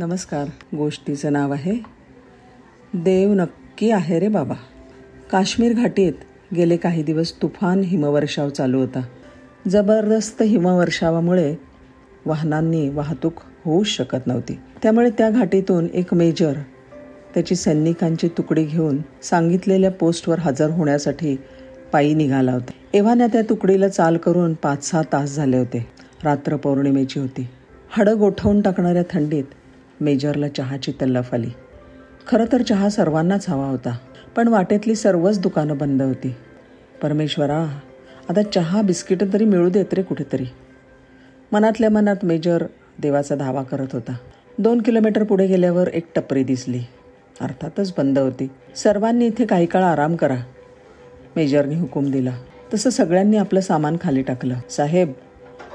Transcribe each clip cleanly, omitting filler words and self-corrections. नमस्कार. गोष्टीचं नाव आहे देव नक्की आहे रे बाबा. काश्मीर घाटीत गेले काही दिवस तुफान हिमवर्षाव चालू होता. जबरदस्त हिमवर्षावामुळे वाहनांनी वाहतूक होऊ शकत नव्हती. त्यामुळे त्या घाटीतून एक मेजर त्याची सैनिकांची तुकडी घेऊन सांगितलेल्या पोस्टवर हजर होण्यासाठी पायी निघाला होता. एव्हाना त्या तुकडीला चाल करून 5-6 तास झाले होते. रात्र पौर्णिमेची होती. हाडं गोठवून टाकणाऱ्या थंडीत मेजरला चहाची तल्लफ आली. खरं तर चहा सर्वांनाच हवा होता, पण वाटेतली सर्वच दुकानं बंद होती. परमेश्वरा, आता चहा बिस्किटं तरी मिळू देत रे कुठेतरी, मनातल्या मनात मेजर देवाचा धावा करत होता. 2 किलोमीटर पुढे गेल्यावर एक टपरी दिसली. अर्थातच बंद होती. सर्वांनी इथे काही काळ आराम करा, मेजरने हुकूम दिला. तसं सगळ्यांनी आपलं सामान खाली टाकलं. साहेब,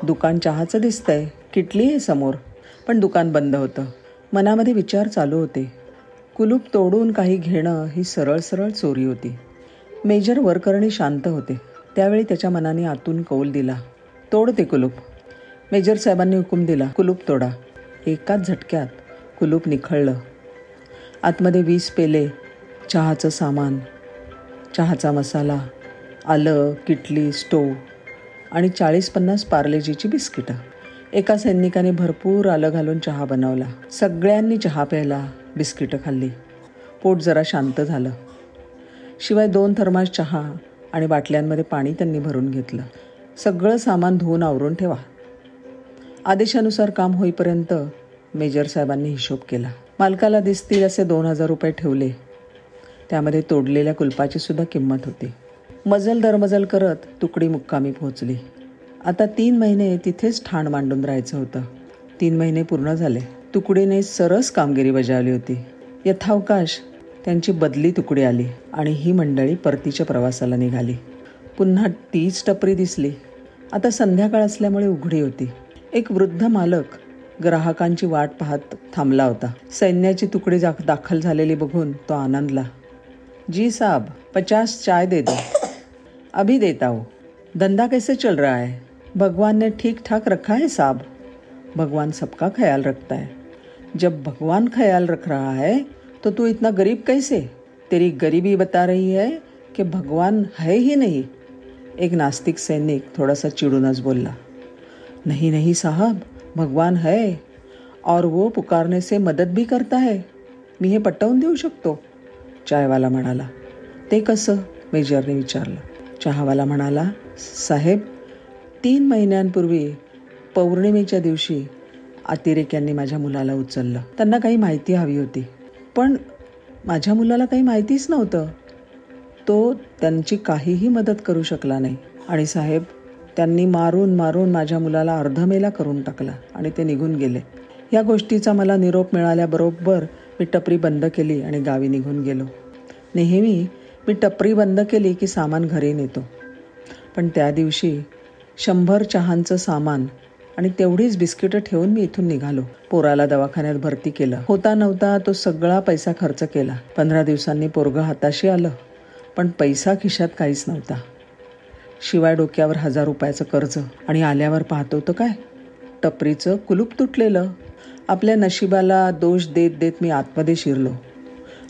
दुकान चहाचं दिसतंय, किटली आहे समोर, पण दुकान बंद होतं. मनामध्ये विचार चालू होते. कुलूप तोडून काही घेणं ही सरळ सरळ चोरी होती. मेजर वरकरणी शांत होते. त्यावेळी त्याच्या मनाने आतून कौल दिला, तोड ते कुलूप. मेजर साहेबांनी हुकूम दिला, कुलूप तोडा. एकाच झटक्यात कुलूप निखळलं. आतमध्ये 20 पेले, चहाचं सामान, चहाचा मसाला, आलं, किटली, स्टोव आणि 40-50 पार्लेजीची बिस्किटं. एका सैनिकाने भरपूर आलं घालून चहा बनवला. सगळ्यांनी चहा प्यायला, बिस्किटं खाल्ली. पोट जरा शांत झालं. शिवाय 2 थर्मास चहा आणि बाटल्यांमध्ये पाणी त्यांनी भरून घेतलं. सगळं सामान धुवून आवरून ठेवा. आदेशानुसार काम होईपर्यंत मेजर साहेबांनी हिशोब केला. मालकाला दिसतील असे 2000 रुपये ठेवले. त्यामध्ये तोडलेल्या कुलपाची सुद्धा किंमत होती. मजल दरमजल करत तुकडी मुक्कामी पोहोचली. आता 3 महिने तिथेच ठाण मांडून राहायचं होतं. 3 महिने पूर्ण झाले. तुकडीने सरस कामगिरी बजावली होती. यथावकाश त्यांची बदली तुकडी आली आणि ही मंडळी परतीच्या प्रवासाला निघाली. पुन्हा तीच टपरी दिसली. आता संध्याकाळ असल्यामुळे उघडी होती. एक वृद्ध मालक ग्राहकांची वाट पाहत थांबला होता. सैन्याची तुकडी दाखल झालेली बघून तो आनंदला. जी साहब, 50 चाय दे दो. अभी देता हो. धंधा कैसे चल रहा है? भगवान ने ठीक ठाक रखा है साहब. भगवान सबका ख्याल रखता है. जब भगवान ख्याल रख रहा है तो तू इतना गरीब कैसे? तेरी गरीबी बता रही है कि भगवान है ही नहीं. एक नास्तिक सैनिक थोड़ा सा चिड़ूनस बोला. नहीं नहीं साहब, भगवान है और वो पुकारने से मदद भी करता है. मी हे पटवून देऊ शकतो, चायवाला म्हणाला. ते कसं? मेजरने विचारलं. चहावाला म्हणाला, साहेब, 3 महिन्यांपूर्वी पौर्णिमेच्या दिवशी अतिरेक्यांनी माझ्या मुलाला उचललं. त्यांना काही माहिती हवी होती, पण माझ्या मुलाला काही माहितीच नव्हतं. तो त्यांची काहीही मदत करू शकला नाही. आणि साहेब, त्यांनी मारून मारून माझ्या मुलाला अर्धमेला करून टाकला आणि ते निघून गेले. या गोष्टीचा मला निरोप मिळाल्याबरोबर मी टपरी बंद केली आणि गावी निघून गेलो. नेहमी मी टपरी बंद केली की सामान घरी नेतो, पण त्या दिवशी 100 चहांचं सामान आणि तेवढीच बिस्किटं ठेवून मी इथून निघालो. पोराला दवाखान्यात भरती केलं. होता नव्हता तो सगळा पैसा खर्च केला. 15 दिवसांनी पोरगं हाताशी आलं, पण पैसा खिशात काहीच नव्हता. शिवाय डोक्यावर 1000 रुपयाचं कर्ज. आणि आल्यावर पाहतो तर काय, टपरीचं कुलूप तुटलेलं. आपल्या नशिबाला दोष देत देत मी आतमध्ये शिरलो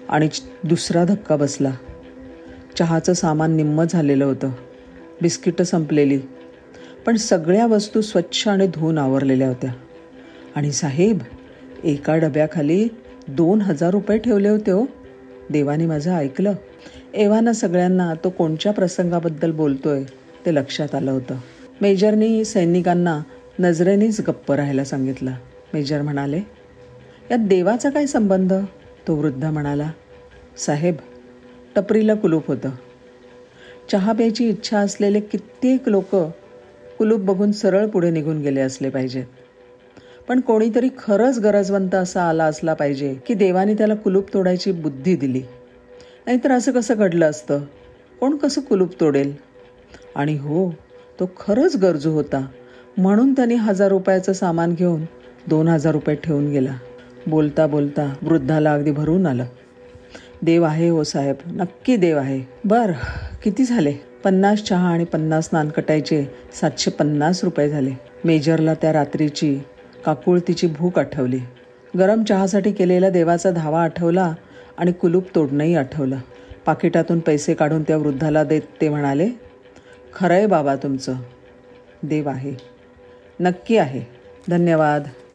आणि दुसरा धक्का बसला. चहाचं सामान निम्मं झालेलं होतं, बिस्किटं संपलेली, पण सगळ्या वस्तू स्वच्छ आणि धुवून आवरलेल्या होत्या. आणि साहेब, एका डब्याखाली 2000 रुपये ठेवले होते. हो, देवाने माझं ऐकलं. एव्हाना सगळ्यांना तो कोणत्या प्रसंगाबद्दल बोलतोय ते लक्षात आलं होतं. मेजरनी सैनिकांना नजरेनेच गप्प राहायला सांगितलं. मेजर म्हणाले, यात देवाचा काय संबंध? तो वृद्ध म्हणाला, साहेब, टपरीला कुलूप होतं. चहा प्यायची इच्छा असलेले कित्येक लोक कुलूप बघून सरळ पुढे निघून गेले असले पाहिजेत, पण कोणीतरी खरंच गरजवंत असा आला असला पाहिजे की देवाने त्याला कुलूप तोडायची बुद्धी दिली. नाहीतर असं कसं घडलं असतं? कोण कसं कुलूप तोडेल? आणि हो, तो खरंच गरजू होता, म्हणून त्याने 1000 रुपयाचं सामान घेऊन 2000 रुपये ठेवून गेला. बोलता बोलता वृद्धाला अगदी भरून आलं. देव आहे हो साहेब, नक्की देव आहे. बरं, किती झाले? 50 चहा आणि 50 नानकटायचे 750 रुपये झाले. मेजरला त्या रात्रीची काकुळतीची भूक आठवली. गरम चहासाठी केलेला देवाचा धावा आठवला आणि कुलूप तोडणंही आठवलं. पाकिटातून पैसे काढून त्या वृद्धाला देत ते म्हणाले, खरं आहे बाबा, तुमचं देव आहे, नक्की आहे. धन्यवाद.